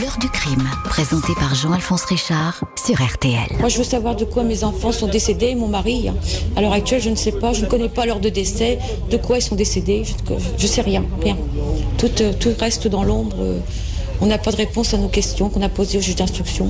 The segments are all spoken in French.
L'heure du crime, présentée par Jean-Alphonse Richard sur RTL. Moi, je veux savoir de quoi mes enfants sont décédés et mon mari. À l'heure actuelle, je ne sais pas, je ne connais pas l'heure de décès, de quoi ils sont décédés, je ne sais rien. Tout reste dans l'ombre. On n'a pas de réponse à nos questions qu'on a posées au juge d'instruction.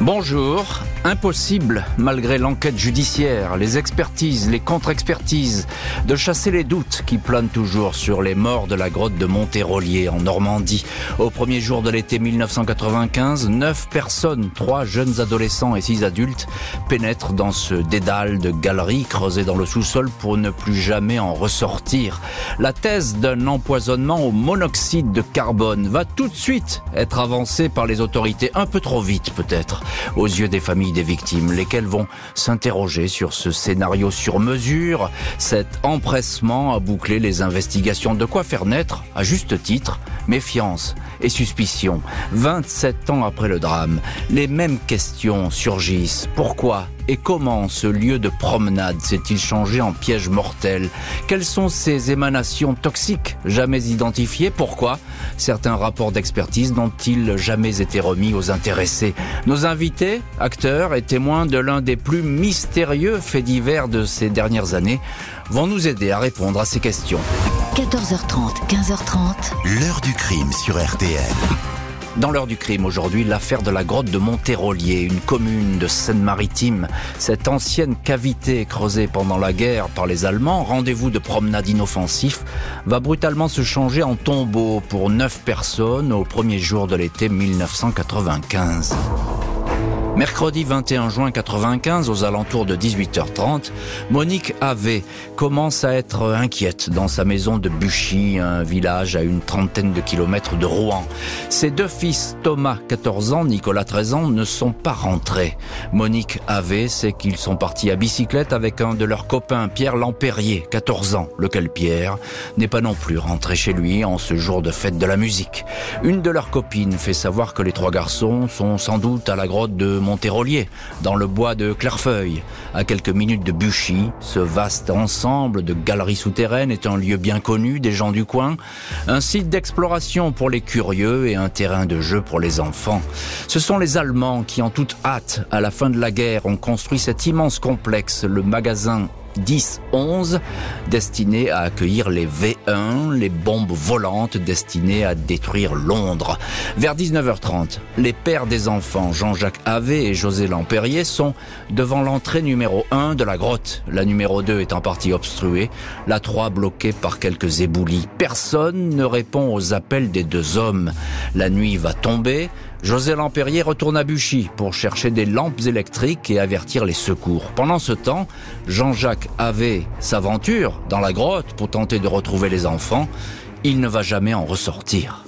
Bonjour. Impossible, malgré l'enquête judiciaire, les expertises, les contre-expertises, de chasser les doutes qui planent toujours sur les morts de la grotte de Montérolier en Normandie. Au premier jour de l'été 1995, 9 personnes, 3 jeunes adolescents et 6 adultes, pénètrent dans ce dédale de galeries creusées dans le sous-sol pour ne plus jamais en ressortir. La thèse d'un empoisonnement au monoxyde de carbone va tout de suite être avancée par les autorités, un peu trop vite peut-être, aux yeux des familles des victimes, lesquelles vont s'interroger sur ce scénario sur mesure, cet empressement à boucler les investigations, de quoi faire naître, à juste titre, méfiance et suspicion. 27 ans après le drame, les mêmes questions surgissent. Pourquoi et comment ce lieu de promenade s'est-il changé en piège mortel? Quelles sont ces émanations toxiques jamais identifiées? Pourquoi certains rapports d'expertise n'ont-ils jamais été remis aux intéressés? Nos invités, acteurs et témoins de l'un des plus mystérieux faits divers de ces dernières années, vont nous aider à répondre à ces questions. 14h30, 15h30, l'heure du crime sur RTL. Dans l'heure du crime, aujourd'hui, l'affaire de la grotte de Montérolier, une commune de Seine-Maritime. Cette ancienne cavité creusée pendant la guerre par les Allemands, rendez-vous de promenade inoffensif, va brutalement se changer en tombeau pour 9 personnes au premier jour de l'été 1995. Mercredi 21 juin 1995, aux alentours de 18h30, Monique Havé commence à être inquiète dans sa maison de Buchy, un village à une trentaine de kilomètres de Rouen. Ses 2 fils, Thomas, 14 ans, Nicolas, 13 ans, ne sont pas rentrés. Monique Havé sait qu'ils sont partis à bicyclette avec un de leurs copains, Pierre Lampérier, 14 ans, lequel Pierre n'est pas non plus rentré chez lui en ce jour de fête de la musique. Une de leurs copines fait savoir que les 3 garçons sont sans doute à la grotte de Montérolier, dans le bois de Clairfeuille. À quelques minutes de Buchy, ce vaste ensemble de galeries souterraines est un lieu bien connu des gens du coin, un site d'exploration pour les curieux et un terrain de jeu pour les enfants. Ce sont les Allemands qui, en toute hâte, à la fin de la guerre, ont construit cet immense complexe, le magasin 10-11, destiné à accueillir les V1, les bombes volantes destinées à détruire Londres. Vers 19h30, les pères des enfants, Jean-Jacques Havé et José Lampérier, sont devant l'entrée numéro 1 de la grotte. La numéro 2 est en partie obstruée, la 3 bloquée par quelques éboulis. Personne ne répond aux appels des 2 hommes. La nuit va tomber. José Lampérier retourne à Buchy pour chercher des lampes électriques et avertir les secours. Pendant ce temps, Jean-Jacques Havé s'aventure dans la grotte pour tenter de retrouver les enfants. Il ne va jamais en ressortir.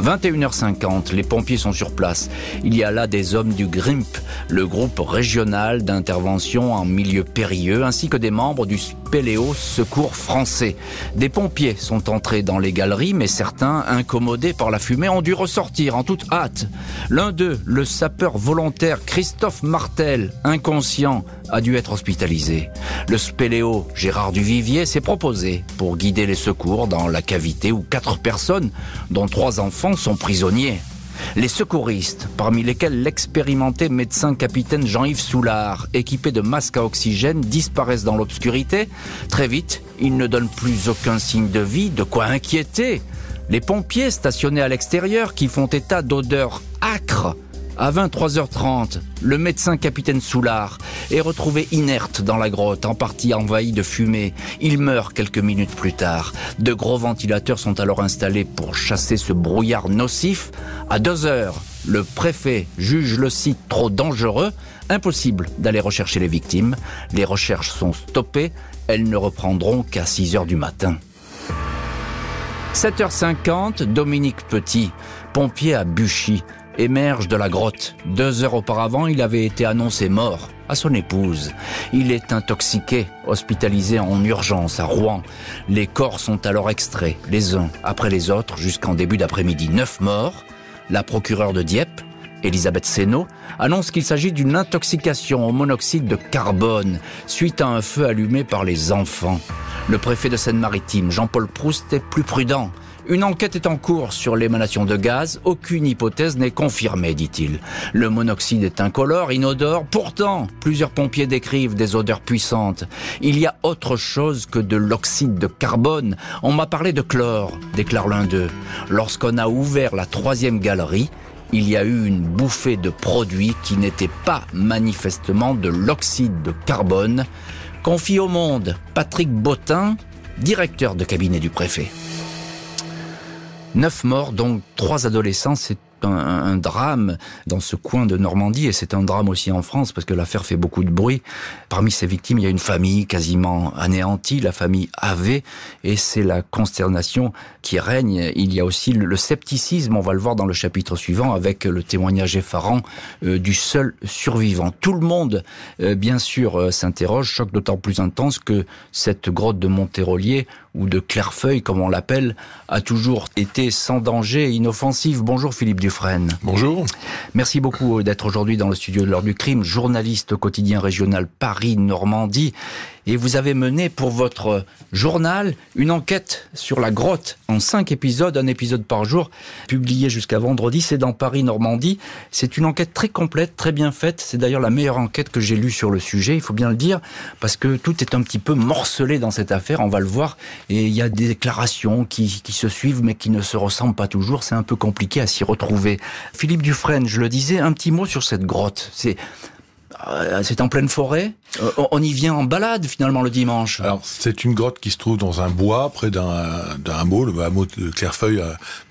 21h50, les pompiers sont sur place. Il y a là des hommes du GRIMP, le groupe régional d'intervention en milieu périlleux, ainsi que des membres du Spéléo Secours français. Des pompiers sont entrés dans les galeries, mais certains, incommodés par la fumée, ont dû ressortir en toute hâte. L'un d'eux, le sapeur volontaire Christophe Martel, inconscient, a dû être hospitalisé. Le Spéléo Gérard Duvivier s'est proposé pour guider les secours dans la cavité où 4 personnes, dont 3 enfants, sont prisonniers. Les secouristes, parmi lesquels l'expérimenté médecin-capitaine Jean-Yves Soulard, équipé de masques à oxygène, disparaissent dans l'obscurité. Très vite, ils ne donnent plus aucun signe de vie, de quoi inquiéter les pompiers stationnés à l'extérieur qui font état d'odeurs âcres. À 23h30, le médecin-capitaine Soulard est retrouvé inerte dans la grotte, en partie envahi de fumée. Il meurt quelques minutes plus tard. De gros ventilateurs sont alors installés pour chasser ce brouillard nocif. À 2h, le préfet juge le site trop dangereux. Impossible d'aller rechercher les victimes. Les recherches sont stoppées. Elles ne reprendront qu'à 6h du matin. 7h50, Dominique Petit, pompier à Buchy, émerge de la grotte. 2 heures auparavant, il avait été annoncé mort à son épouse. Il est intoxiqué, hospitalisé en urgence à Rouen. Les corps sont alors extraits, les uns après les autres, jusqu'en début d'après-midi. 9 morts. La procureure de Dieppe, Elisabeth Sénot, annonce qu'il s'agit d'une intoxication au monoxyde de carbone suite à un feu allumé par les enfants. Le préfet de Seine-Maritime, Jean-Paul Proust, est plus prudent. Une enquête est en cours sur l'émanation de gaz. Aucune hypothèse n'est confirmée, dit-il. Le monoxyde est incolore, inodore. Pourtant, plusieurs pompiers décrivent des odeurs puissantes. Il y a autre chose que de l'oxyde de carbone. On m'a parlé de chlore, déclare l'un d'eux. Lorsqu'on a ouvert la 3e galerie, il y a eu une bouffée de produits qui n'était pas manifestement de l'oxyde de carbone. Confie au Monde Patrick Boutin, directeur de cabinet du préfet. 9 morts, dont 3 adolescents, c'est un drame dans ce coin de Normandie, et c'est un drame aussi en France parce que l'affaire fait beaucoup de bruit. Parmi ces victimes, il y a une famille quasiment anéantie, la famille Havé, et c'est la consternation qui règne. Il y a aussi le scepticisme, on va le voir dans le chapitre suivant avec le témoignage effarant du seul survivant. Tout le monde, bien sûr, s'interroge, choc d'autant plus intense que cette grotte de Montérolier ou de Clairfeuille, comme on l'appelle, a toujours été sans danger et inoffensive. Bonjour Philippe Dufresne. Bonjour. Merci beaucoup d'être aujourd'hui dans le studio de l'heure du crime, journaliste au quotidien régional Paris-Normandie. Et vous avez mené pour votre journal une enquête sur la grotte en 5 épisodes, un épisode par jour, publié jusqu'à vendredi. C'est dans Paris-Normandie. C'est une enquête très complète, très bien faite. C'est d'ailleurs la meilleure enquête que j'ai lue sur le sujet, il faut bien le dire, parce que tout est un petit peu morcelé dans cette affaire, on va le voir. Et il y a des déclarations qui se suivent, mais qui ne se ressemblent pas toujours. C'est un peu compliqué à s'y retrouver. Philippe Dufresne, je le disais, un petit mot sur cette grotte. C'est en pleine forêt. On y vient en balade finalement le dimanche. Alors c'est une grotte qui se trouve dans un bois près d'un hameau, le hameau de Clairfeuille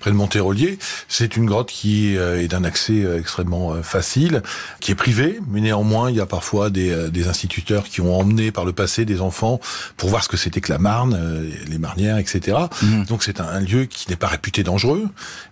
près de Montérolier. C'est une grotte qui est d'un accès extrêmement facile, qui est privée, mais néanmoins il y a parfois des instituteurs qui ont emmené par le passé des enfants pour voir ce que c'était que la Marne, les marnières, etc. Donc c'est un lieu qui n'est pas réputé dangereux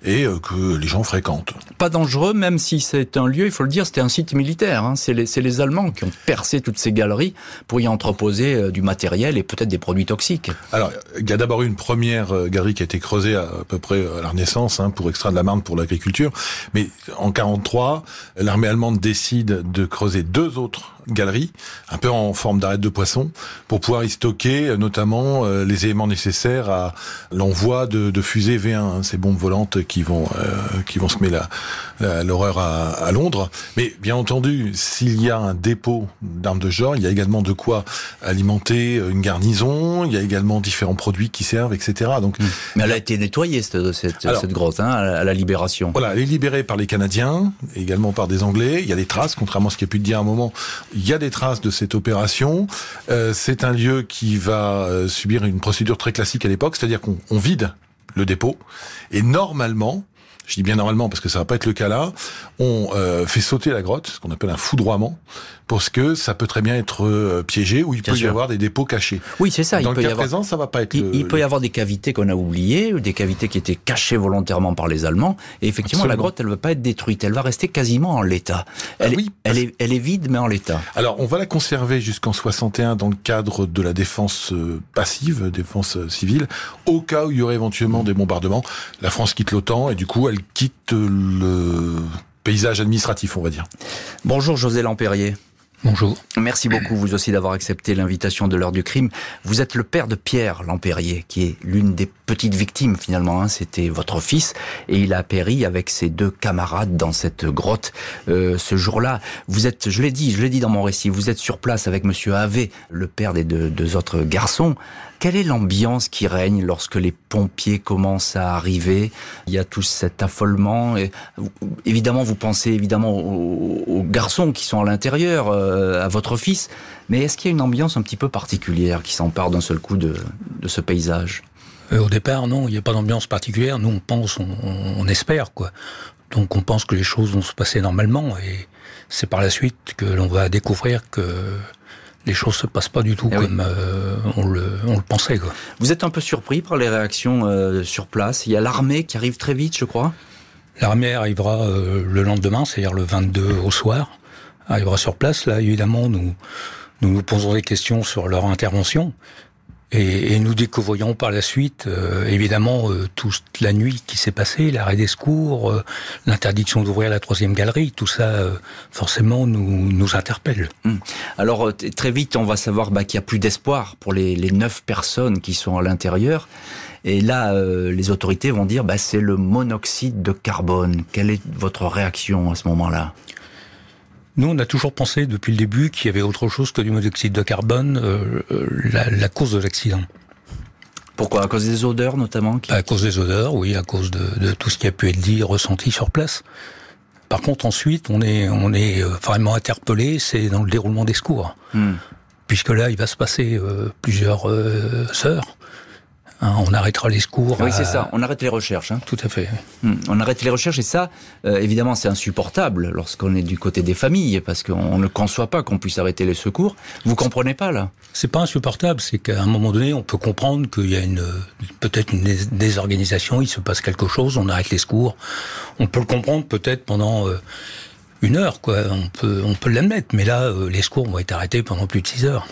et que les gens fréquentent. Pas dangereux, même si c'est un lieu, il faut le dire, c'était un site militaire, hein. C'est les Allemands qui ont percé toutes ces galeries pour y entreposer du matériel et peut-être des produits toxiques. Alors, il y a d'abord une première galerie qui a été creusée à peu près à la Renaissance, hein, pour extraire de la marne pour l'agriculture. Mais en 1943, l'armée allemande décide de creuser 2 autres galeries, un peu en forme d'arête de poisson, pour pouvoir y stocker notamment les éléments nécessaires à l'envoi de fusées V1, hein, ces bombes volantes qui vont semer l'horreur à Londres. Mais bien entendu, s'il y a un dépôt d'armes de genre, il y a également de quoi alimenter une garnison, il y a également différents produits qui servent, etc. Donc, mais elle a été nettoyée, cette grotte, hein, à la Libération. Voilà, elle est libérée par les Canadiens, également par des Anglais. Il y a des traces, contrairement à ce qui a pu te dire à un moment, il y a des traces de cette opération. C'est un lieu qui va subir une procédure très classique à l'époque, c'est-à-dire qu'on vide le dépôt, et normalement, je dis bien normalement parce que ça va pas être le cas là, on fait sauter la grotte, ce qu'on appelle un foudroiement, parce que ça peut très bien être piégé, ou il bien peut sûr y avoir des dépôts cachés. Oui, c'est ça. Dans le cas présent, ça va pas être... Il peut y avoir des cavités qu'on a oubliées, ou des cavités qui étaient cachées volontairement par les Allemands, et effectivement, absolument, la grotte, elle va pas être détruite, elle va rester quasiment en l'état. Elle est vide, mais en l'état. Alors, on va la conserver jusqu'en 1961 dans le cadre de la défense passive, défense civile, au cas où il y aurait éventuellement des bombardements. La France quitte l'OTAN, et du coup, elle quitte le paysage administratif, on va dire. Bonjour José Lampérier. Bonjour. Merci beaucoup, vous aussi, d'avoir accepté l'invitation de l'heure du crime. Vous êtes le père de Pierre Lampérier, qui est l'une des petites victimes, finalement, hein. C'était votre fils, et il a péri avec ses 2 camarades dans cette grotte ce jour-là. Vous êtes, je l'ai dit dans mon récit, vous êtes sur place avec Monsieur Havé, le père des 2 autres garçons. Quelle est l'ambiance qui règne lorsque les pompiers commencent à arriver? Il y a tout cet affolement. Et, évidemment, vous pensez évidemment aux garçons qui sont à l'intérieur, à votre fils, mais est-ce qu'il y a une ambiance un petit peu particulière qui s'empare d'un seul coup de ce paysage? Au départ, non, il n'y a pas d'ambiance particulière. Nous, on pense, on espère, quoi. Donc, on pense que les choses vont se passer normalement, et c'est par la suite que l'on va découvrir que les choses se passent pas du tout comme on le pensait, quoi. Vous êtes un peu surpris par les réactions sur place. Il y a l'armée qui arrive très vite, je crois. L'armée arrivera le lendemain, c'est-à-dire le 22 au soir. Arrivera sur place, là, évidemment, nous posons des questions sur leur intervention. Et nous découvrions par la suite, évidemment, toute la nuit qui s'est passée, l'arrêt des secours, l'interdiction d'ouvrir la 3e galerie, tout ça, forcément, nous interpelle. Alors, très vite, on va savoir qu'il n'y a plus d'espoir pour les 9 personnes qui sont à l'intérieur. Et là, les autorités vont dire, c'est le monoxyde de carbone. Quelle est votre réaction à ce moment-là ? Nous, on a toujours pensé, depuis le début, qu'il y avait autre chose que du monoxyde de carbone, la cause de l'accident. Pourquoi ? À cause des odeurs, notamment À cause des odeurs, oui, à cause de tout ce qui a pu être dit, ressenti sur place. Par contre, ensuite, on est vraiment interpellé, c'est dans le déroulement des secours. Puisque là, il va se passer plusieurs heures. On arrêtera les secours. Oui, c'est ça. On arrête les recherches. Tout à fait. On arrête les recherches et ça, évidemment, c'est insupportable lorsqu'on est du côté des familles parce qu'on ne conçoit pas qu'on puisse arrêter les secours. Vous comprenez pas, là ? C'est pas insupportable. C'est qu'à un moment donné, on peut comprendre qu'il y a peut-être une désorganisation. Il se passe quelque chose. On arrête les secours. On peut le comprendre peut-être pendant une heure, quoi. On peut l'admettre. Mais là, les secours vont être arrêtés pendant plus de 6 heures.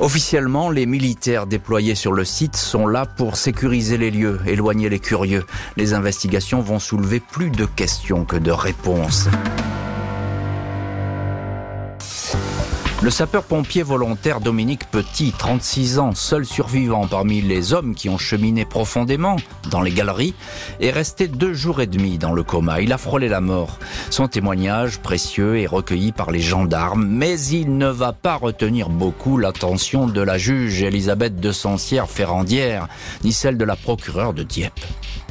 Officiellement, les militaires déployés sur le site sont là pour sécuriser les lieux, éloigner les curieux. Les investigations vont soulever plus de questions que de réponses. Le sapeur-pompier volontaire Dominique Petit, 36 ans, seul survivant parmi les hommes qui ont cheminé profondément dans les galeries, est resté 2 jours et demi dans le coma. Il a frôlé la mort. Son témoignage précieux est recueilli par les gendarmes, mais il ne va pas retenir beaucoup l'attention de la juge Elisabeth de Sancière Ferrandière, ni celle de la procureure de Dieppe.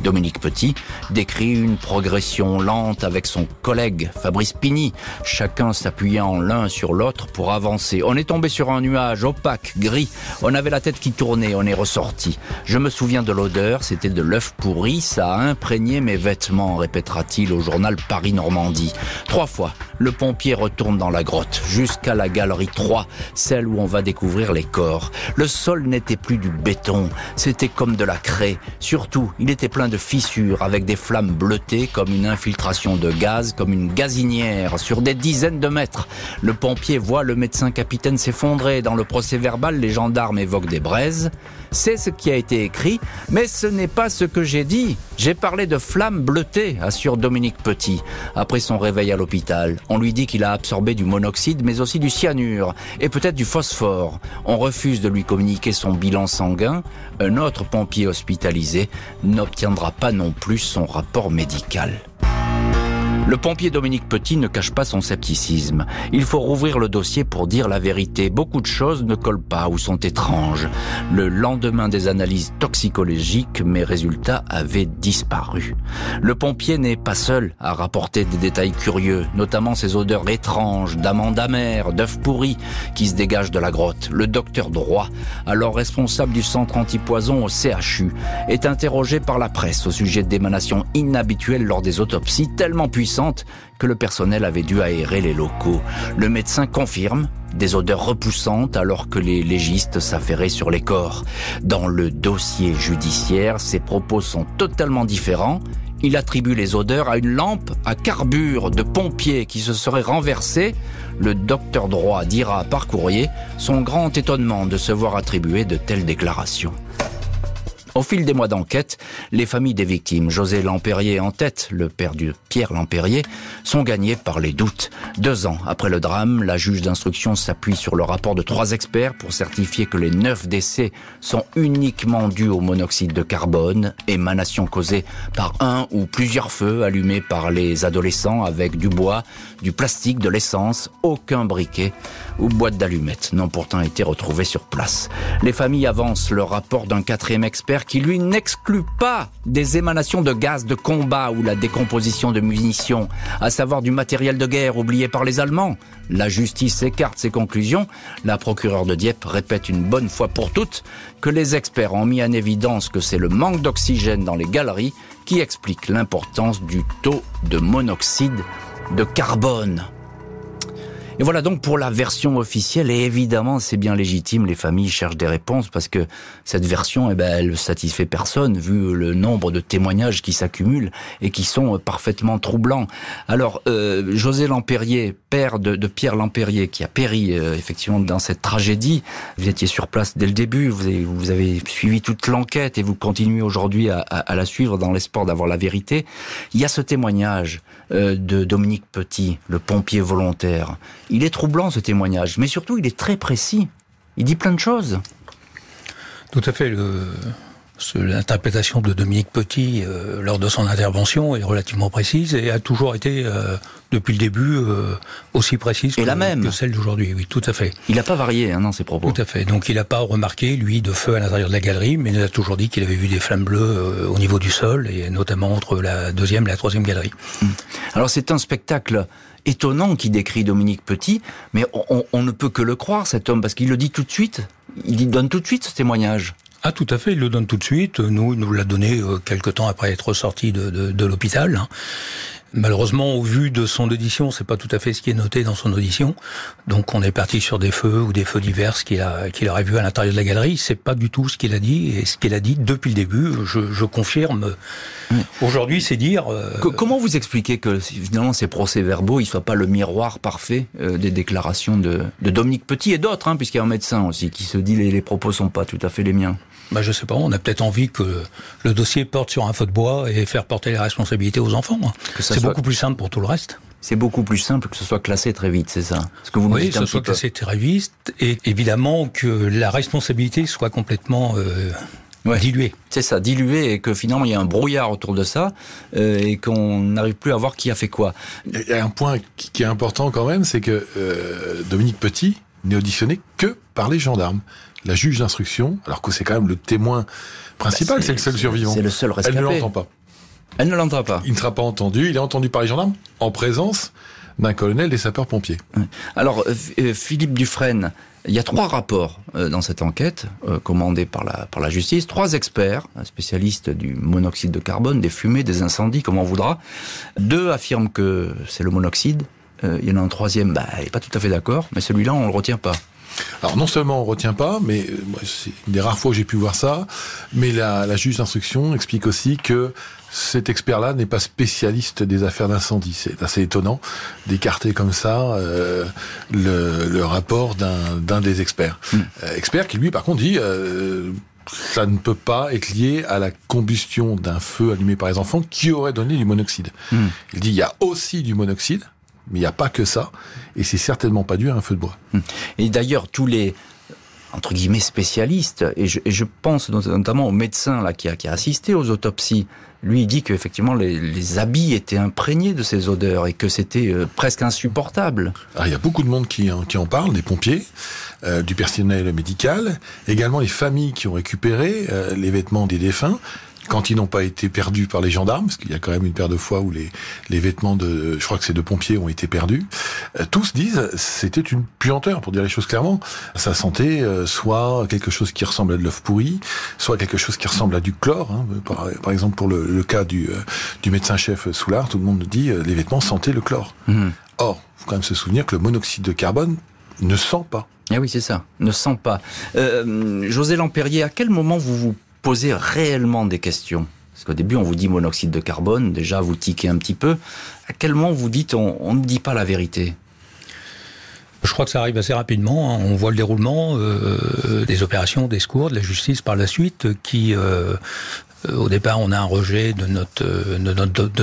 Dominique Petit décrit une progression lente avec son collègue Fabrice Pigny, chacun s'appuyant l'un sur l'autre pour avancer. On est tombé sur un nuage opaque, gris. On avait la tête qui tournait, on est ressorti. Je me souviens de l'odeur, c'était de l'œuf pourri, ça a imprégné mes vêtements, répétera-t-il au journal Paris-Normandie. 3 fois, le pompier retourne dans la grotte, jusqu'à la galerie 3, celle où on va découvrir les corps. Le sol n'était plus du béton, c'était comme de la craie. Surtout, il était plein de fissures avec des flammes bleutées comme une infiltration de gaz, comme une gazinière sur des dizaines de mètres. Le pompier voit le médecin capitaine s'effondrer. Dans le procès-verbal, les gendarmes évoquent des braises. C'est ce qui a été écrit, mais ce n'est pas ce que j'ai dit. J'ai parlé de flammes bleutées, assure Dominique Petit. Après son réveil à l'hôpital, on lui dit qu'il a absorbé du monoxyde, mais aussi du cyanure et peut-être du phosphore. On refuse de lui communiquer son bilan sanguin. Un autre pompier hospitalisé n'obtiendra pas non plus son rapport médical. Le pompier Dominique Petit ne cache pas son scepticisme. Il faut rouvrir le dossier pour dire la vérité. Beaucoup de choses ne collent pas ou sont étranges. Le lendemain des analyses toxicologiques, mes résultats avaient disparu. Le pompier n'est pas seul à rapporter des détails curieux, notamment ces odeurs étranges d'amandes amères, d'œufs pourris qui se dégagent de la grotte. Le docteur Droit, alors responsable du centre antipoison au CHU, est interrogé par la presse au sujet d'émanations inhabituelles lors des autopsies, tellement puissantes que le personnel avait dû aérer les locaux. Le médecin confirme des odeurs repoussantes alors que les légistes s'affairaient sur les corps. Dans le dossier judiciaire, ses propos sont totalement différents. Il attribue les odeurs à une lampe à carbure de pompiers qui se serait renversée. Le docteur Droit dira par courrier son grand étonnement de se voir attribuer de telles déclarations. Au fil des mois d'enquête, les familles des victimes, José Lampérier en tête, le père de Pierre Lampérier, sont gagnées par les doutes. 2 ans après le drame, la juge d'instruction s'appuie sur le rapport de 3 experts pour certifier que les 9 décès sont uniquement dus au monoxyde de carbone, émanation causée par un ou plusieurs feux allumés par les adolescents avec du bois, du plastique, de l'essence. Aucun briquet ou boîte d'allumettes n'ont pourtant été retrouvés sur place. Les familles avancent le rapport d'un 4e expert qui, lui, n'exclut pas des émanations de gaz de combat ou la décomposition de munitions, à savoir du matériel de guerre oublié par les Allemands. La justice écarte ses conclusions. La procureure de Dieppe répète une bonne fois pour toutes que les experts ont mis en évidence que c'est le manque d'oxygène dans les galeries qui explique l'importance du taux de monoxyde de carbone. Et voilà donc pour la version officielle, et évidemment c'est bien légitime, les familles cherchent des réponses parce que cette version, eh ben, elle ne satisfait personne vu le nombre de témoignages qui s'accumulent et qui sont parfaitement troublants. Alors José Lampérier, père de Pierre Lampérier qui a péri effectivement dans cette tragédie, vous étiez sur place dès le début, vous avez suivi toute l'enquête et vous continuez aujourd'hui à la suivre dans l'espoir d'avoir la vérité. Il y a ce témoignage de Dominique Petit, le pompier volontaire. Il est troublant ce témoignage, mais surtout il est très précis. Il dit plein de choses. Tout à fait. L'interprétation de Dominique Petit lors de son intervention est relativement précise et a toujours été, depuis le début, aussi précise que celle d'aujourd'hui. Oui, tout à fait. Il n'a pas varié dans ses propos. Tout à fait. Donc il n'a pas remarqué, lui, de feu à l'intérieur de la galerie, mais il a toujours dit qu'il avait vu des flammes bleues au niveau du sol, et notamment entre la deuxième et la troisième galerie. Alors c'est un spectacle étonnant qui décrit Dominique Petit, mais on ne peut que le croire, cet homme, parce qu'il le dit tout de suite, il donne tout de suite ce témoignage. Ah, tout à fait, il le donne tout de suite. Il nous l'a donné quelque temps après être sorti de l'hôpital. Malheureusement, au vu de son audition, c'est pas tout à fait ce qui est noté dans son audition. Donc, on est parti sur des feux ou des feux divers qu'il aurait vu à l'intérieur de la galerie. C'est pas du tout ce qu'il a dit, et ce qu'il a dit depuis le début, je confirme. Oui. Aujourd'hui, c'est dire... Comment vous expliquez que, finalement, ces procès-verbaux, ils soient pas le miroir parfait des déclarations de Dominique Petit et d'autres, puisqu'il y a un médecin aussi qui se dit les propos sont pas tout à fait les miens? Je sais pas, on a peut-être envie que le dossier porte sur un feu de bois et faire porter les responsabilités aux enfants. C'est beaucoup plus simple pour tout le reste. C'est beaucoup plus simple que ce soit classé très vite, c'est ça? Ce que vous me dites, que ce soit classé très vite, et évidemment que la responsabilité soit complètement diluée. C'est ça, diluée, et que finalement il y a un brouillard autour de ça, et qu'on n'arrive plus à voir qui a fait quoi. Il y a un point qui est important quand même, c'est que Dominique Petit n'est auditionné que par les gendarmes. La juge d'instruction, alors que c'est quand même le témoin principal, c'est le seul survivant. C'est le seul rescapé. Elle ne l'entend pas. Elle ne l'entend pas. Il ne sera pas entendu, il est entendu par les gendarmes en présence d'un colonel des sapeurs-pompiers. Alors, Philippe Dufresne, il y a 3 rapports dans cette enquête, commandés par la justice, 3 experts, spécialistes du monoxyde de carbone, des fumées, des incendies, comme on voudra. 2 affirment que c'est le monoxyde. Il y en a un 3e, il n'est pas tout à fait d'accord, mais celui-là, on ne le retient pas. Alors non seulement on ne retient pas, mais c'est une des rares fois où j'ai pu voir ça, mais la juge d'instruction explique aussi que cet expert-là n'est pas spécialiste des affaires d'incendie. C'est assez étonnant d'écarter comme ça le rapport d'un des experts. Expert qui lui par contre dit... ça ne peut pas être lié à la combustion d'un feu allumé par les enfants qui aurait donné du monoxyde. Il dit il y a aussi du monoxyde, mais il n'y a pas que ça, et c'est certainement pas dû à un feu de bois. Et d'ailleurs, tous les entre guillemets spécialistes, et je pense notamment au médecin là qui a assisté aux autopsies, lui il dit que effectivement les habits étaient imprégnés de ces odeurs et que c'était presque insupportable. Alors, il y a beaucoup de monde qui en parle, des pompiers, du personnel médical, également les familles qui ont récupéré les vêtements des défunts. Quand ils n'ont pas été perdus par les gendarmes, parce qu'il y a quand même une paire de fois où les vêtements je crois que c'est de pompiers ont été perdus, tous disent c'était une puanteur, pour dire les choses clairement. Ça sentait soit quelque chose qui ressemble à de l'œuf pourri, soit quelque chose qui ressemble à du chlore. Par exemple, pour le cas du médecin-chef Soulard, tout le monde dit les vêtements sentaient le chlore. Or, il faut quand même se souvenir que le monoxyde de carbone ne sent pas. Ah oui, c'est ça, ne sent pas. José Lampérier, à quel moment vous poser réellement des questions? Parce qu'au début, on vous dit monoxyde de carbone, déjà vous tiquez un petit peu. À quel moment vous dites on ne dit pas la vérité? Je crois que ça arrive assez rapidement. On voit le déroulement des opérations, des secours, de la justice par la suite, qui, au départ, on a un rejet de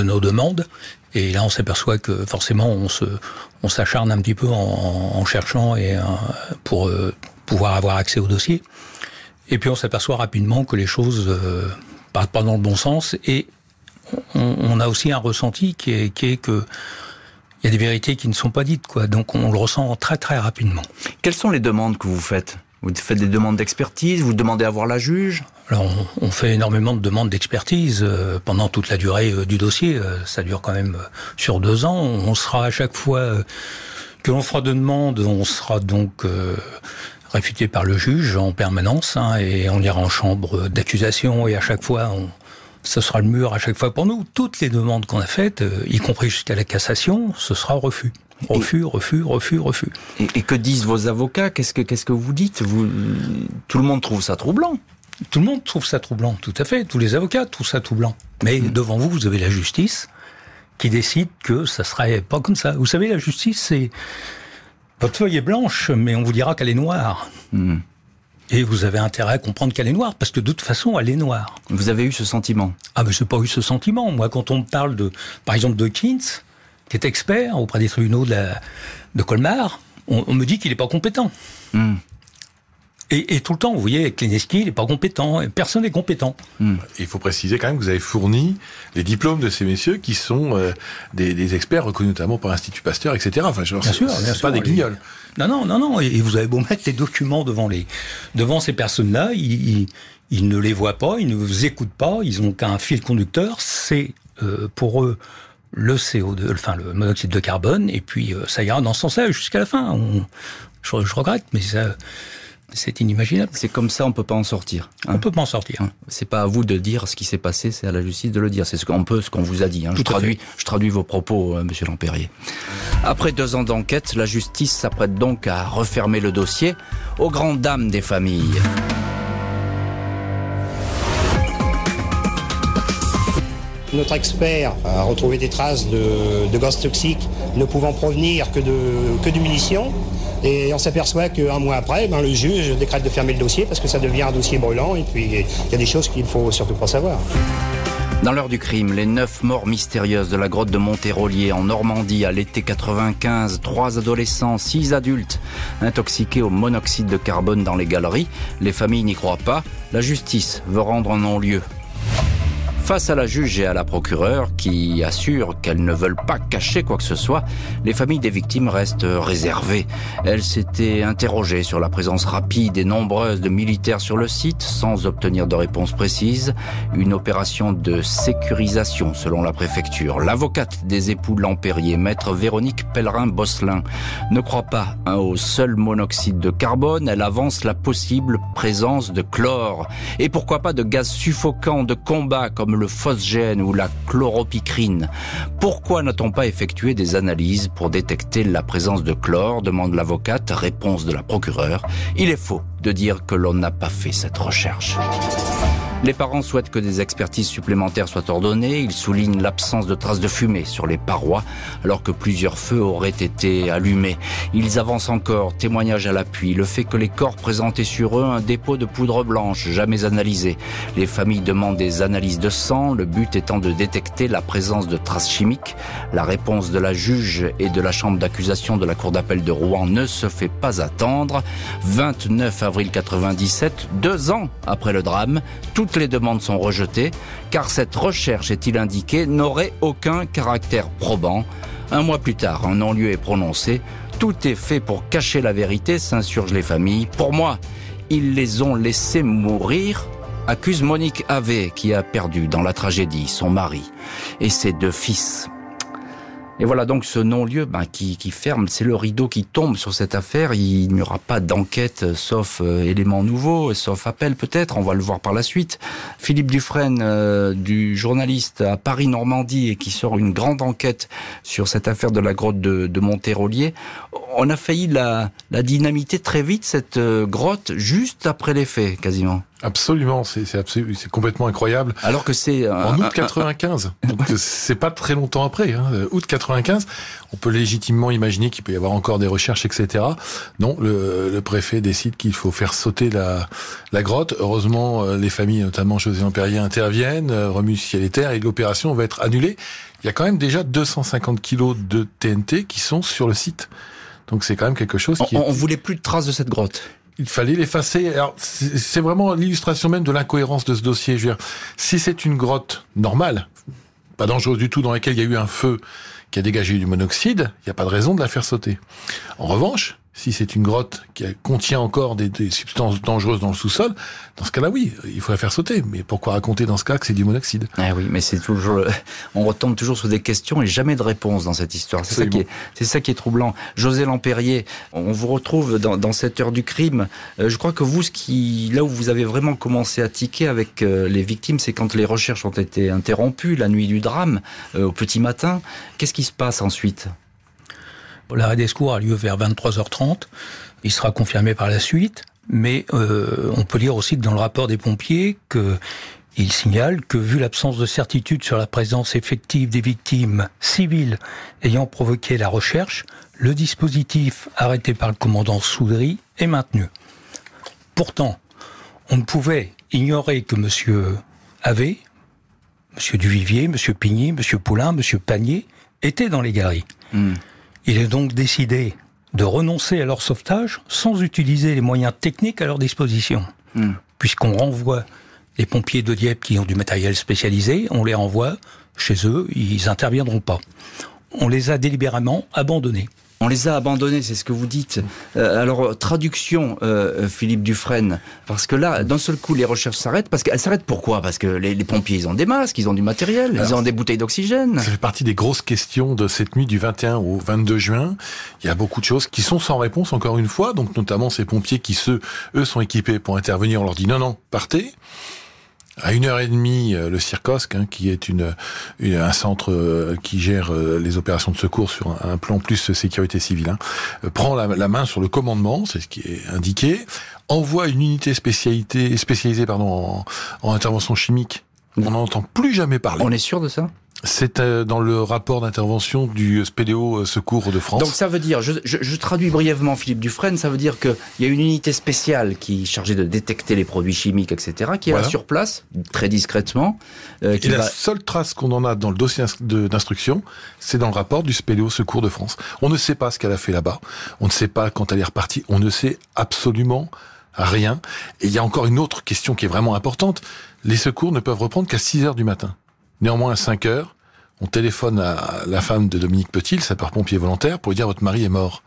nos demandes. Et là, on s'aperçoit que forcément, on s'acharne un petit peu en cherchant et pour pouvoir avoir accès au dossier. Et puis on s'aperçoit rapidement que les choses partent pas dans le bon sens, et on a aussi un ressenti qui est que il y a des vérités qui ne sont pas dites, quoi. Donc on le ressent très très rapidement. Quelles sont les demandes que vous faites? Vous faites des demandes d'expertise, vous demandez à voir la juge? Alors on fait énormément de demandes d'expertise pendant toute la durée du dossier. Ça dure quand même sur 2 ans. On sera à chaque fois que l'on fera de demandes, on sera donc réfuté par le juge en permanence, et on ira en chambre d'accusation, et à chaque fois, ce sera le mur à chaque fois pour nous. Toutes les demandes qu'on a faites, y compris jusqu'à la cassation, ce sera refus. Refus. Et que disent vos avocats? Qu'est-ce que vous dites? Tout le monde trouve ça troublant. Tout le monde trouve ça troublant, tout à fait. Tous les avocats trouvent ça troublant. Mais devant vous, vous avez la justice qui décide que ça ne serait pas comme ça. Vous savez, la justice, c'est... Votre feuille est blanche, mais on vous dira qu'elle est noire. Mmh. Et vous avez intérêt à comprendre qu'elle est noire, parce que de toute façon, elle est noire. Vous avez eu ce sentiment? Ah, mais je n'ai pas eu ce sentiment. Moi, quand on me parle, par exemple, de Kint, qui est expert auprès des tribunaux de Colmar, on me dit qu'il n'est pas compétent. Mmh. Et tout le temps, vous voyez, Kleneski, il n'est pas compétent, personne n'est compétent. Mmh. Il faut préciser quand même que vous avez fourni les diplômes de ces messieurs qui sont des experts reconnus notamment par l'Institut Pasteur, etc. Enfin, je bien sûr, pas des guignols. Non. Et vous avez beau mettre les documents devant ces personnes-là, ils ne les voient pas, ils ne vous écoutent pas, ils n'ont qu'un fil conducteur, c'est pour eux le CO2, enfin le monoxyde de carbone, et puis ça ira dans ce sens-là jusqu'à la fin. Je regrette, mais ça... C'est inimaginable. C'est comme ça, on peut pas en sortir. Hein. On peut pas en sortir. C'est pas à vous de dire ce qui s'est passé, c'est à la justice de le dire. C'est ce qu'on vous a dit. Hein. Je traduis vos propos, Monsieur Lampérier. Après 2 ans d'enquête, la justice s'apprête donc à refermer le dossier aux grandes dames des familles. Notre expert a retrouvé des traces de gaz toxique ne pouvant provenir que de munitions. Et on s'aperçoit qu'un mois après, le juge décrète de fermer le dossier parce que ça devient un dossier brûlant et puis il y a des choses qu'il ne faut surtout pas savoir. Dans l'heure du crime, les 9 morts mystérieuses de la grotte de Montérolier en Normandie à l'été 95, 3 adolescents, 6 adultes intoxiqués au monoxyde de carbone dans les galeries. Les familles n'y croient pas, la justice veut rendre un non-lieu. Face à la juge et à la procureure, qui assurent qu'elles ne veulent pas cacher quoi que ce soit, les familles des victimes restent réservées. Elles s'étaient interrogées sur la présence rapide et nombreuse de militaires sur le site, sans obtenir de réponse précise. Une opération de sécurisation, selon la préfecture. L'avocate des époux Lampérier, maître Véronique Pellerin-Bosselin, ne croit pas au seul monoxyde de carbone. Elle avance la possible présence de chlore. Et pourquoi pas de gaz suffocant de combat, comme le phosgène ou la chloropicrine. Pourquoi n'a-t-on pas effectué des analyses pour détecter la présence de chlore? Demande l'avocate, réponse de la procureure. Il est faux de dire que l'on n'a pas fait cette recherche. Les parents souhaitent que des expertises supplémentaires soient ordonnées. Ils soulignent l'absence de traces de fumée sur les parois, alors que plusieurs feux auraient été allumés. Ils avancent encore, témoignages à l'appui, le fait que les corps présentaient sur eux un dépôt de poudre blanche, jamais analysé. Les familles demandent des analyses de sang, le but étant de détecter la présence de traces chimiques. La réponse de la juge et de la chambre d'accusation de la cour d'appel de Rouen ne se fait pas attendre. 29 avril 97, 2 ans après le drame, toutes les demandes sont rejetées, car cette recherche, est-il indiqué, n'aurait aucun caractère probant. Un mois plus tard, un non-lieu est prononcé. Tout est fait pour cacher la vérité, s'insurgent les familles. Pour moi, ils les ont laissés mourir, accuse Monique Havé, qui a perdu dans la tragédie son mari et ses 2 fils. Et voilà donc ce non-lieu qui ferme, c'est le rideau qui tombe sur cette affaire. Il n'y aura pas d'enquête sauf éléments nouveaux, sauf appel peut-être, on va le voir par la suite. Philippe Dufresne, du journaliste à Paris-Normandie et qui sort une grande enquête sur cette affaire de la grotte de Montérolier. On a failli la dynamiter très vite, cette grotte, juste après les faits quasiment. Absolument, c'est complètement incroyable. Alors que c'est en août 95, donc c'est pas très longtemps après. Août 95, on peut légitimement imaginer qu'il peut y avoir encore des recherches, etc. Non, le préfet décide qu'il faut faire sauter la grotte. Heureusement, les familles, notamment José Lampérier, interviennent, remuent ciel et terre, et l'opération va être annulée. Il y a quand même déjà 250 kilos de TNT qui sont sur le site. Donc c'est quand même quelque chose qui... On voulait plus de traces de cette grotte. Il fallait l'effacer. Alors, c'est vraiment l'illustration même de l'incohérence de ce dossier. Je veux dire, si c'est une grotte normale, pas dangereuse du tout, dans laquelle il y a eu un feu qui a dégagé du monoxyde, il n'y a pas de raison de la faire sauter. En revanche, si c'est une grotte qui contient encore des substances dangereuses dans le sous-sol, dans ce cas-là, oui, il faut la faire sauter. Mais pourquoi raconter dans ce cas que c'est du monoxyde? Ah oui, mais c'est toujours, on retombe toujours sur des questions et jamais de réponse dans cette histoire. C'est ça qui est troublant. José Lampérier, on vous retrouve dans cette heure du crime. Je crois que vous, là où vous avez vraiment commencé à tiquer avec les victimes, c'est quand les recherches ont été interrompues, la nuit du drame, au petit matin. Qu'est-ce qui se passe ensuite ? L'arrêt des secours a lieu vers 23h30. Il sera confirmé par la suite. Mais on peut lire aussi que dans le rapport des pompiers que... il signale que, vu l'absence de certitude sur la présence effective des victimes civiles ayant provoqué la recherche, le dispositif arrêté par le commandant Soudry est maintenu. Pourtant, on ne pouvait ignorer que M. Havé, M. Duvivier, M. Pigny, M. Poulain, M. Panier étaient dans les galeries. Il est donc décidé de renoncer à leur sauvetage sans utiliser les moyens techniques à leur disposition, puisqu'on renvoie... les pompiers de Dieppe qui ont du matériel spécialisé, on les renvoie chez eux, ils interviendront pas. On les a délibérément abandonnés. On les a abandonnés, c'est ce que vous dites. Alors, traduction, Philippe Dufresne, parce que là, d'un seul coup, les recherches s'arrêtent. Parce qu'elles s'arrêtent pourquoi ? Parce que les pompiers, ils ont des masques, ils ont du matériel, ils ont des bouteilles d'oxygène. Ça fait partie des grosses questions de cette nuit du 21 au 22 juin. Il y a beaucoup de choses qui sont sans réponse, encore une fois. Donc, notamment ces pompiers qui, eux, sont équipés pour intervenir. On leur dit « Non, non, partez ». À 1h30, le Circosque, qui est un centre qui gère les opérations de secours sur un plan plus sécurité civile, prend la main sur le commandement, c'est ce qui est indiqué, envoie une unité spécialisée en intervention chimique. On n'en entend plus jamais parler. On est sûr de ça ? C'est dans le rapport d'intervention du Spéléo Secours de France. Donc ça veut dire, je traduis brièvement Philippe Dufresne, ça veut dire qu'il y a une unité spéciale qui est chargée de détecter les produits chimiques, etc., qui est là sur place, très discrètement. La seule trace qu'on en a dans le dossier d'instruction, c'est dans le rapport du Spéléo Secours de France. On ne sait pas ce qu'elle a fait là-bas, on ne sait pas quand elle est repartie, on ne sait absolument rien. Et il y a encore une autre question qui est vraiment importante, les secours ne peuvent reprendre qu'à 6h du matin. Néanmoins, à 5h, on téléphone à la femme de Dominique Petit, le sapeur-pompier volontaire, pour lui dire « Votre mari est mort ».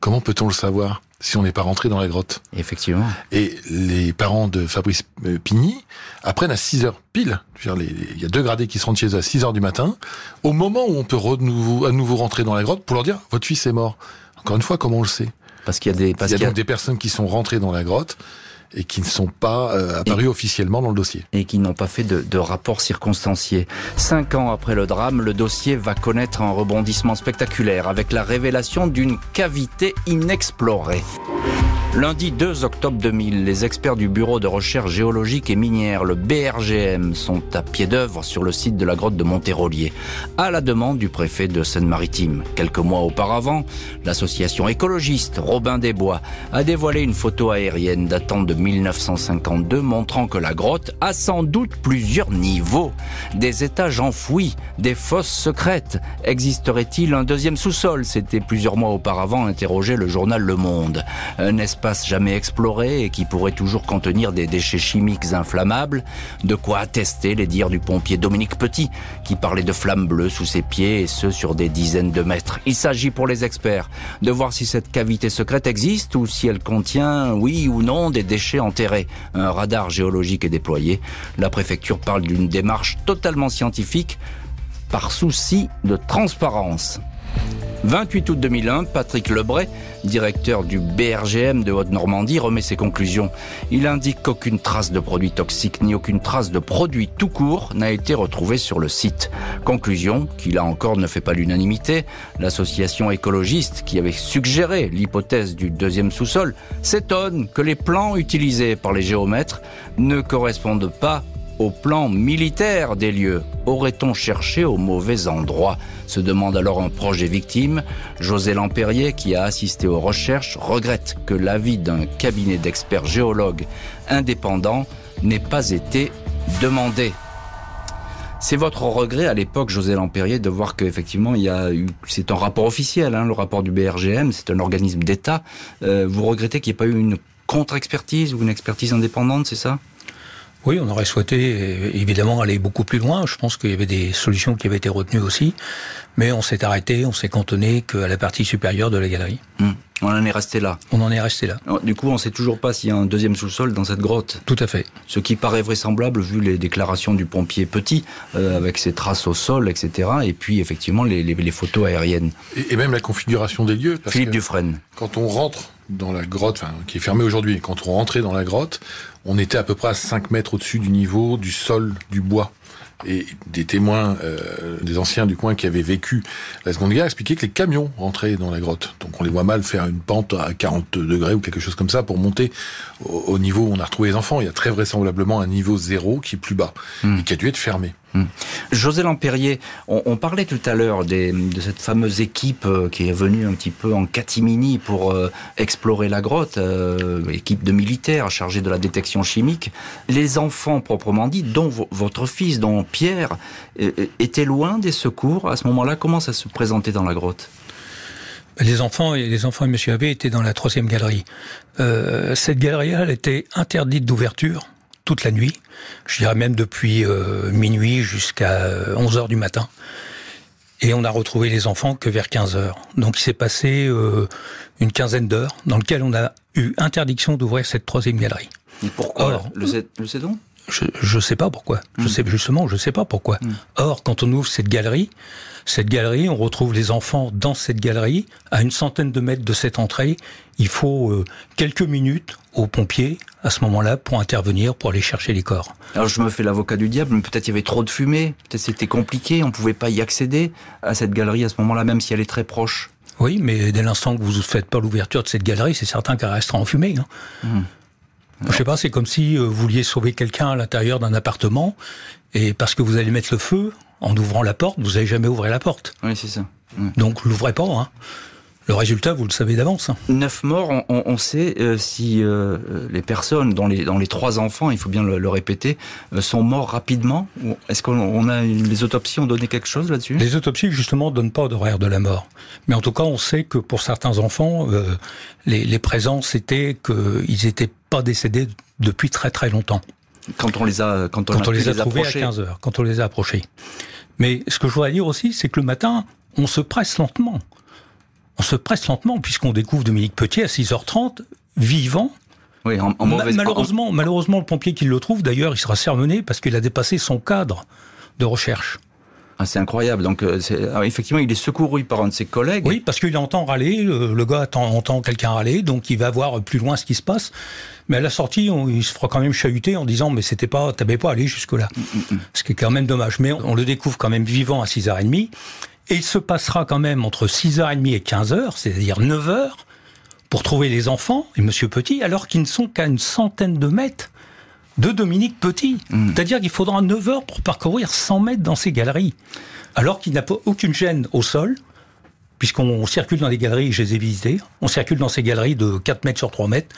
Comment peut-on le savoir si on n'est pas rentré dans la grotte ? Effectivement. Et les parents de Fabrice Pigny apprennent à 6h pile. Il y a 2 gradés qui se rendent chez eux à 6h du matin, au moment où on peut à nouveau rentrer dans la grotte pour leur dire « Votre fils est mort ». Encore une fois, comment on le sait ? Parce qu'il y a donc des personnes qui sont rentrées dans la grotte et qui ne sont pas apparus officiellement dans le dossier. Et qui n'ont pas fait de rapport circonstancié. 5 ans après le drame, le dossier va connaître un rebondissement spectaculaire avec la révélation d'une cavité inexplorée. Lundi 2 octobre 2000, les experts du Bureau de recherche géologique et minière, le BRGM, sont à pied d'œuvre sur le site de la grotte de Montérolier, à la demande du préfet de Seine-Maritime. Quelques mois auparavant, l'association écologiste Robin des Bois a dévoilé une photo aérienne datant de 1952 montrant que la grotte a sans doute plusieurs niveaux. Des étages enfouis, des fosses secrètes. Existerait-il un deuxième sous-sol ? C'était plusieurs mois auparavant interrogé le journal Le Monde. Un espace jamais exploré et qui pourrait toujours contenir des déchets chimiques inflammables, de quoi attester les dires du pompier Dominique Petit, qui parlait de flammes bleues sous ses pieds et ce sur des dizaines de mètres. Il s'agit pour les experts de voir si cette cavité secrète existe ou si elle contient, oui ou non, des déchets enterrés. Un radar géologique est déployé. La préfecture parle d'une démarche totalement scientifique par souci de transparence. 28 août 2001, Patrick Lebret, directeur du BRGM de Haute-Normandie, remet ses conclusions. Il indique qu'aucune trace de produits toxiques ni aucune trace de produits tout court n'a été retrouvée sur le site. Conclusion qui, là encore, ne fait pas l'unanimité. L'association écologiste, qui avait suggéré l'hypothèse du deuxième sous-sol, s'étonne que les plans utilisés par les géomètres ne correspondent pas au plan militaire des lieux. Aurait-on cherché au mauvais endroit ? Se demande alors un proche des victimes. José Lampérier, qui a assisté aux recherches, regrette que l'avis d'un cabinet d'experts géologues indépendants n'ait pas été demandé. C'est votre regret à l'époque, José Lampérier, de voir qu'effectivement, c'est un rapport officiel, le rapport du BRGM, c'est un organisme d'État. Vous regrettez qu'il n'y ait pas eu une contre-expertise ou une expertise indépendante, c'est ça ? Oui, on aurait souhaité évidemment aller beaucoup plus loin. Je pense qu'il y avait des solutions qui avaient été retenues aussi. Mais on s'est arrêté, on s'est cantonné qu'à la partie supérieure de la galerie. On en est resté là. Du coup, on ne sait toujours pas s'il y a un deuxième sous-sol dans cette grotte. Tout à fait. Ce qui paraît vraisemblable, vu les déclarations du pompier Petit, avec ses traces au sol, etc. Et puis, effectivement, les photos aériennes. Et même la configuration des lieux. Parce Philippe Dufresne. Quand on rentre dans la grotte, qui est fermée aujourd'hui, quand on rentrait dans la grotte, on était à peu près à 5 mètres au-dessus du niveau du sol, du bois. et des témoins, des anciens du coin qui avaient vécu la Seconde Guerre, expliquaient que les camions rentraient dans la grotte. Donc on les voit mal faire une pente à 40 degrés ou quelque chose comme ça pour monter au niveau où on a retrouvé les enfants. Il y a très vraisemblablement un niveau zéro qui est plus bas et qui a dû être fermé. José Lampérier, on parlait tout à l'heure de cette fameuse équipe qui est venue un petit peu en catimini pour explorer la grotte, équipe de militaires chargée de la détection chimique. Les enfants proprement dit, dont votre fils, dont Pierre, étaient loin des secours à ce moment-là. Comment ça se présentait dans la grotte ? Les enfants et M. Havé étaient dans la 3e galerie. Cette galerie-là était interdite d'ouverture toute la nuit, je dirais même depuis minuit jusqu'à 11h du matin. Et on a retrouvé les enfants que vers 15h. Donc il s'est passé une quinzaine d'heures dans lesquelles on a eu interdiction d'ouvrir cette 3e galerie. Et pourquoi? Or, le sait-on? Je ne sais pas pourquoi. Je sais pas pourquoi. Or, quand on ouvre cette galerie, on retrouve les enfants dans cette galerie, à une centaine de mètres de cette entrée. Il faut quelques minutes aux pompiers, à ce moment-là, pour intervenir, pour aller chercher les corps. Alors, je me fais l'avocat du diable, mais peut-être il y avait trop de fumée, peut-être c'était compliqué, on ne pouvait pas y accéder à cette galerie à ce moment-là, même si elle est très proche. Oui, mais dès l'instant que vous ne faites pas l'ouverture de cette galerie, c'est certain qu'elle restera en fumée. Je sais pas, c'est comme si vous vouliez sauver quelqu'un à l'intérieur d'un appartement, et parce que vous allez mettre le feu, en ouvrant la porte, vous n'avez jamais ouvert la porte. Oui, c'est ça. Oui. Donc, l'ouvrez pas, Le résultat, vous le savez d'avance. 9 morts, on sait si les personnes, dans les 3 enfants, il faut bien le répéter, sont morts rapidement. Est-ce qu'on a les autopsies ont donné quelque chose là-dessus ? Les autopsies, justement, ne donnent pas d'horaire de la mort. Mais en tout cas, on sait que pour certains enfants, les présences étaient qu'ils n'étaient pas décédés depuis très très longtemps. Quand on les a trouvés à 15h, quand on les a approchés. Mais ce que je voudrais dire aussi, c'est que le matin, on se presse lentement. On se presse lentement, puisqu'on découvre Dominique Petit à 6h30, vivant. Oui, malheureusement, le pompier qui le trouve, d'ailleurs, il sera sermonné parce qu'il a dépassé son cadre de recherche. Ah, c'est incroyable. Donc, effectivement, il est secouru par un de ses collègues. Oui, parce qu'il entend râler, le gars entend quelqu'un râler, donc il va voir plus loin ce qui se passe. Mais à la sortie, il se fera quand même chahuter en disant « mais t'avais pas allé jusque-là ». Ce qui est quand même dommage. Mais on le découvre quand même vivant à 6h30. Et il se passera quand même entre 6h30 et 15h, c'est-à-dire 9h, pour trouver les enfants et M. Petit, alors qu'ils ne sont qu'à une centaine de mètres de Dominique Petit. C'est-à-dire qu'il faudra 9h pour parcourir 100 mètres dans ces galeries, alors qu'il n'a pas aucune gêne au sol, puisqu'on circule dans les galeries, je les ai visitées, on circule dans ces galeries de 4 mètres sur 3 mètres,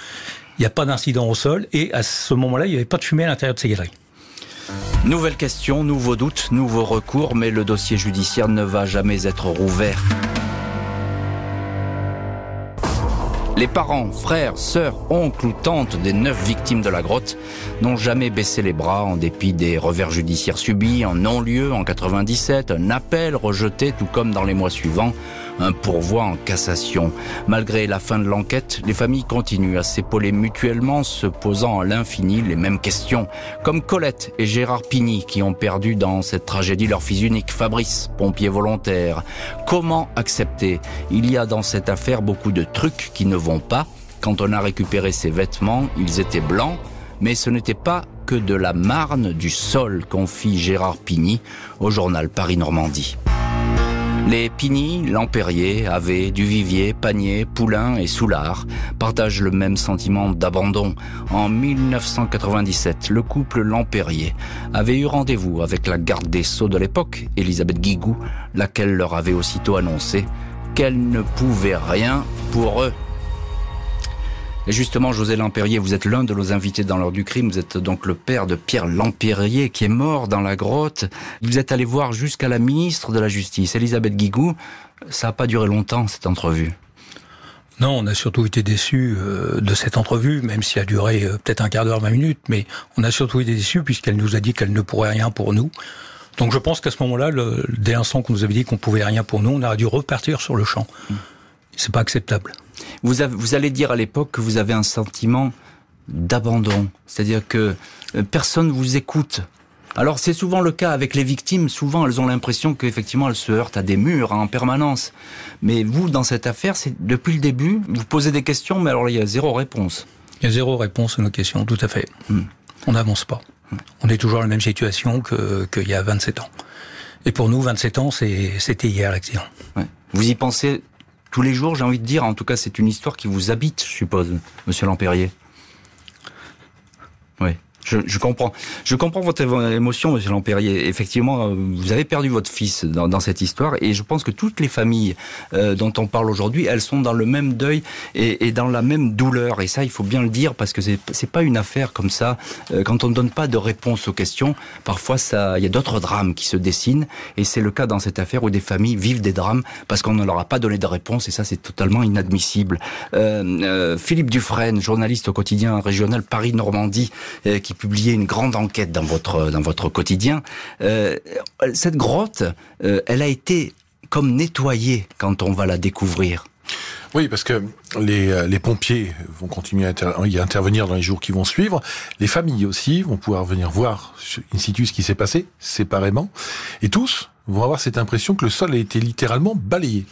il n'y a pas d'incident au sol, et à ce moment-là, il n'y avait pas de fumée à l'intérieur de ces galeries. Nouvelle question, nouveaux doutes, nouveaux recours, mais le dossier judiciaire ne va jamais être rouvert. Les parents, frères, sœurs, oncles ou tantes des 9 victimes de la grotte n'ont jamais baissé les bras en dépit des revers judiciaires subis, un non-lieu en 97, un appel rejeté tout comme dans les mois suivants, un pourvoi en cassation. Malgré la fin de l'enquête, les familles continuent à s'épauler mutuellement, se posant à l'infini les mêmes questions. Comme Colette et Gérard Pigny qui ont perdu dans cette tragédie leur fils unique, Fabrice, pompier volontaire. Comment accepter ? Il y a dans cette affaire beaucoup de trucs qui ne vont pas. Quand on a récupéré ses vêtements, ils étaient blancs, mais ce n'était pas que de la marne du sol, confie Gérard Pigny au journal Paris-Normandie. Les Pigny, Lampérier, Havé, Duvivier, Panier, Poulain et Soulard partagent le même sentiment d'abandon. En 1997, le couple Lampérier avait eu rendez-vous avec la garde des Sceaux de l'époque, Elisabeth Guigou, laquelle leur avait aussitôt annoncé qu'elle ne pouvait rien pour eux. Et justement, José Lampérier, vous êtes l'un de nos invités dans l'heure du crime. Vous êtes donc le père de Pierre Lampérier, qui est mort dans la grotte. Vous êtes allé voir jusqu'à la ministre de la Justice, Elisabeth Guigou. Ça n'a pas duré longtemps, cette entrevue. Non, on a surtout été déçus de cette entrevue, même si elle a duré peut-être un quart d'heure, 20 minutes. Mais on a surtout été déçus puisqu'elle nous a dit qu'elle ne pourrait rien pour nous. Donc je pense qu'à ce moment-là, dès l'instant qu'on nous avait dit qu'on ne pouvait rien pour nous, on a dû repartir sur le champ. C'est pas acceptable. Vous allez dire à l'époque que vous avez un sentiment d'abandon, c'est-à-dire que personne ne vous écoute. Alors c'est souvent le cas avec les victimes, souvent elles ont l'impression qu'effectivement elles se heurtent à des murs en permanence. Mais vous, dans cette affaire, c'est depuis le début, vous posez des questions, mais alors il y a zéro réponse. Il y a zéro réponse à nos questions, tout à fait. On n'avance pas. On est toujours dans la même situation qu'il y a 27 ans. Et pour nous, 27 ans, c'était hier l'accident. Ouais. Vous y pensez tous les jours, j'ai envie de dire. En tout cas, c'est une histoire qui vous habite, je suppose, Monsieur Lampérier. Oui, je comprends. Je comprends votre émotion, Monsieur Lampérier. Effectivement, vous avez perdu votre fils dans cette histoire. Et je pense que toutes les familles dont on parle aujourd'hui, elles sont dans le même deuil et dans la même douleur. Et ça, il faut bien le dire, parce que c'est pas une affaire comme ça. Quand on ne donne pas de réponse aux questions, parfois, il y a d'autres drames qui se dessinent. Et c'est le cas dans cette affaire où des familles vivent des drames parce qu'on ne leur a pas donné de réponse. Et ça, c'est totalement inadmissible. Philippe Dufresne, journaliste au quotidien régional Paris-Normandie, qui publiait une grande enquête dans votre quotidien. Cette grotte, elle a été comme nettoyée quand on va la découvrir. Oui, parce que les pompiers vont continuer à intervenir dans les jours qui vont suivre. Les familles aussi vont pouvoir venir voir in situ ce qui s'est passé, séparément. Et tous vont avoir cette impression que le sol a été littéralement balayé.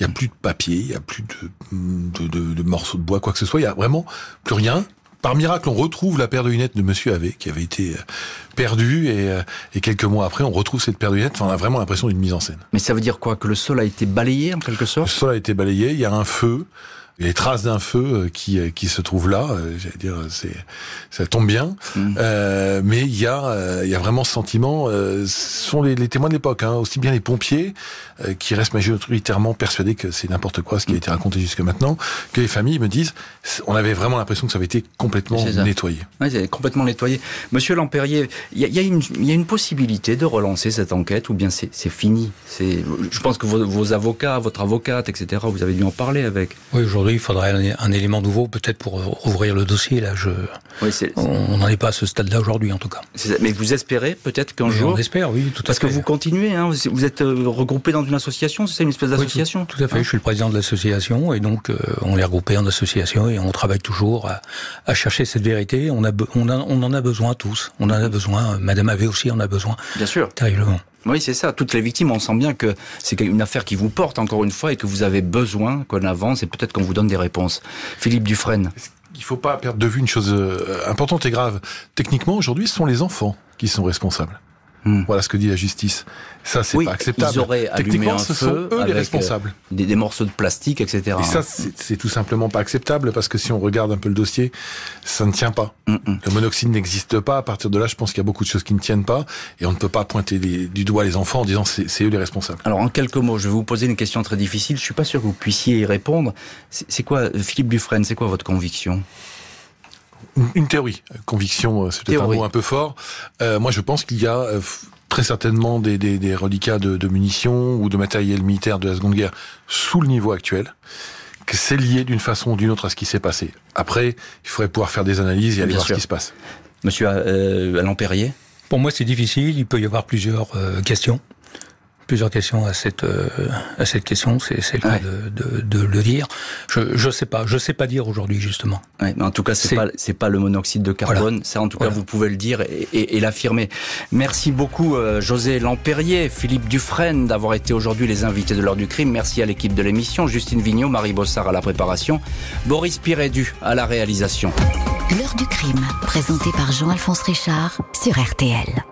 Il n'y a plus de papier, il n'y a plus de morceaux de bois, quoi que ce soit. Il n'y a vraiment plus rien. Par miracle, on retrouve la paire de lunettes de Monsieur Havé, qui avait été perdue, et quelques mois après, on retrouve cette paire de lunettes. Enfin, on a vraiment l'impression d'une mise en scène. Mais ça veut dire quoi? Que le sol a été balayé, en quelque sorte? Le sol a été balayé, il y a un feu, les traces d'un feu qui se trouvent là. J'allais dire, ça tombe bien. Mais il y a vraiment ce sentiment. Ce sont les témoins de l'époque, hein, aussi bien les pompiers, qui restent majoritairement persuadés que c'est n'importe quoi ce qui a été raconté jusque maintenant, que les familles me disent, on avait vraiment l'impression que ça avait été complètement nettoyé. Oui, c'est complètement nettoyé. Monsieur Lampérier, il y a une possibilité de relancer cette enquête, ou bien c'est fini? Je pense que vos avocats, votre avocate, etc., vous avez dû en parler avec. Oui, aujourd'hui, il faudrait un élément nouveau, peut-être, pour ouvrir le dossier. Là, oui, on n'en est pas à ce stade-là aujourd'hui, en tout cas. Mais vous espérez peut-être qu'un jour... On espère, oui, tout à fait. Parce que vous continuez, hein, vous êtes regroupé dans une association, c'est ça, une espèce d'association? Oui, tout à fait, je suis le président de l'association, et donc on est regroupé en association, et on travaille toujours à chercher cette vérité. On en a besoin tous, on en a besoin, Madame Havé aussi en a besoin. Bien sûr. Terriblement. Oui, c'est ça. Toutes les victimes, on sent bien que c'est une affaire qui vous porte, encore une fois, et que vous avez besoin qu'on avance, et peut-être qu'on vous donne des réponses. Philippe Dufresne. Il ne faut pas perdre de vue une chose importante et grave. Techniquement, aujourd'hui, ce sont les enfants qui sont responsables. Voilà ce que dit la justice. Ça, c'est pas acceptable. Ils auraient allumé un feu, sont eux avec les responsables. Des morceaux de plastique, etc. Et ça, c'est tout simplement pas acceptable, parce que si on regarde un peu le dossier, ça ne tient pas. Le monoxyde n'existe pas. À partir de là, je pense qu'il y a beaucoup de choses qui ne tiennent pas, et on ne peut pas pointer du doigt les enfants en disant c'est eux les responsables. Alors, en quelques mots, je vais vous poser une question très difficile. Je suis pas sûr que vous puissiez y répondre. C'est quoi, Philippe Dufresne, c'est quoi votre conviction? Une théorie. Conviction, c'est peut-être un mot un peu fort. Moi, je pense qu'il y a très certainement des reliquats de munitions ou de matériel militaire de la Seconde Guerre sous le niveau actuel, que c'est lié d'une façon ou d'une autre à ce qui s'est passé. Après, il faudrait pouvoir faire des analyses et aller voir ce qui se passe. Monsieur Lampérier? Pour moi, c'est difficile. Il peut y avoir plusieurs questions. Plusieurs questions à cette question, c'est le cas de le dire. Je sais pas dire aujourd'hui, justement. Ouais, mais en tout cas, c'est pas le monoxyde de carbone. Voilà. Ça, en tout cas, vous pouvez le dire et l'affirmer. Merci beaucoup, José Lampérier, Philippe Dufresne, d'avoir été aujourd'hui les invités de l'heure du crime. Merci à l'équipe de l'émission, Justine Vignot, Marie Bossard à la préparation, Boris Pirédu à la réalisation. L'heure du crime, présentée par Jean-Alphonse Richard sur RTL.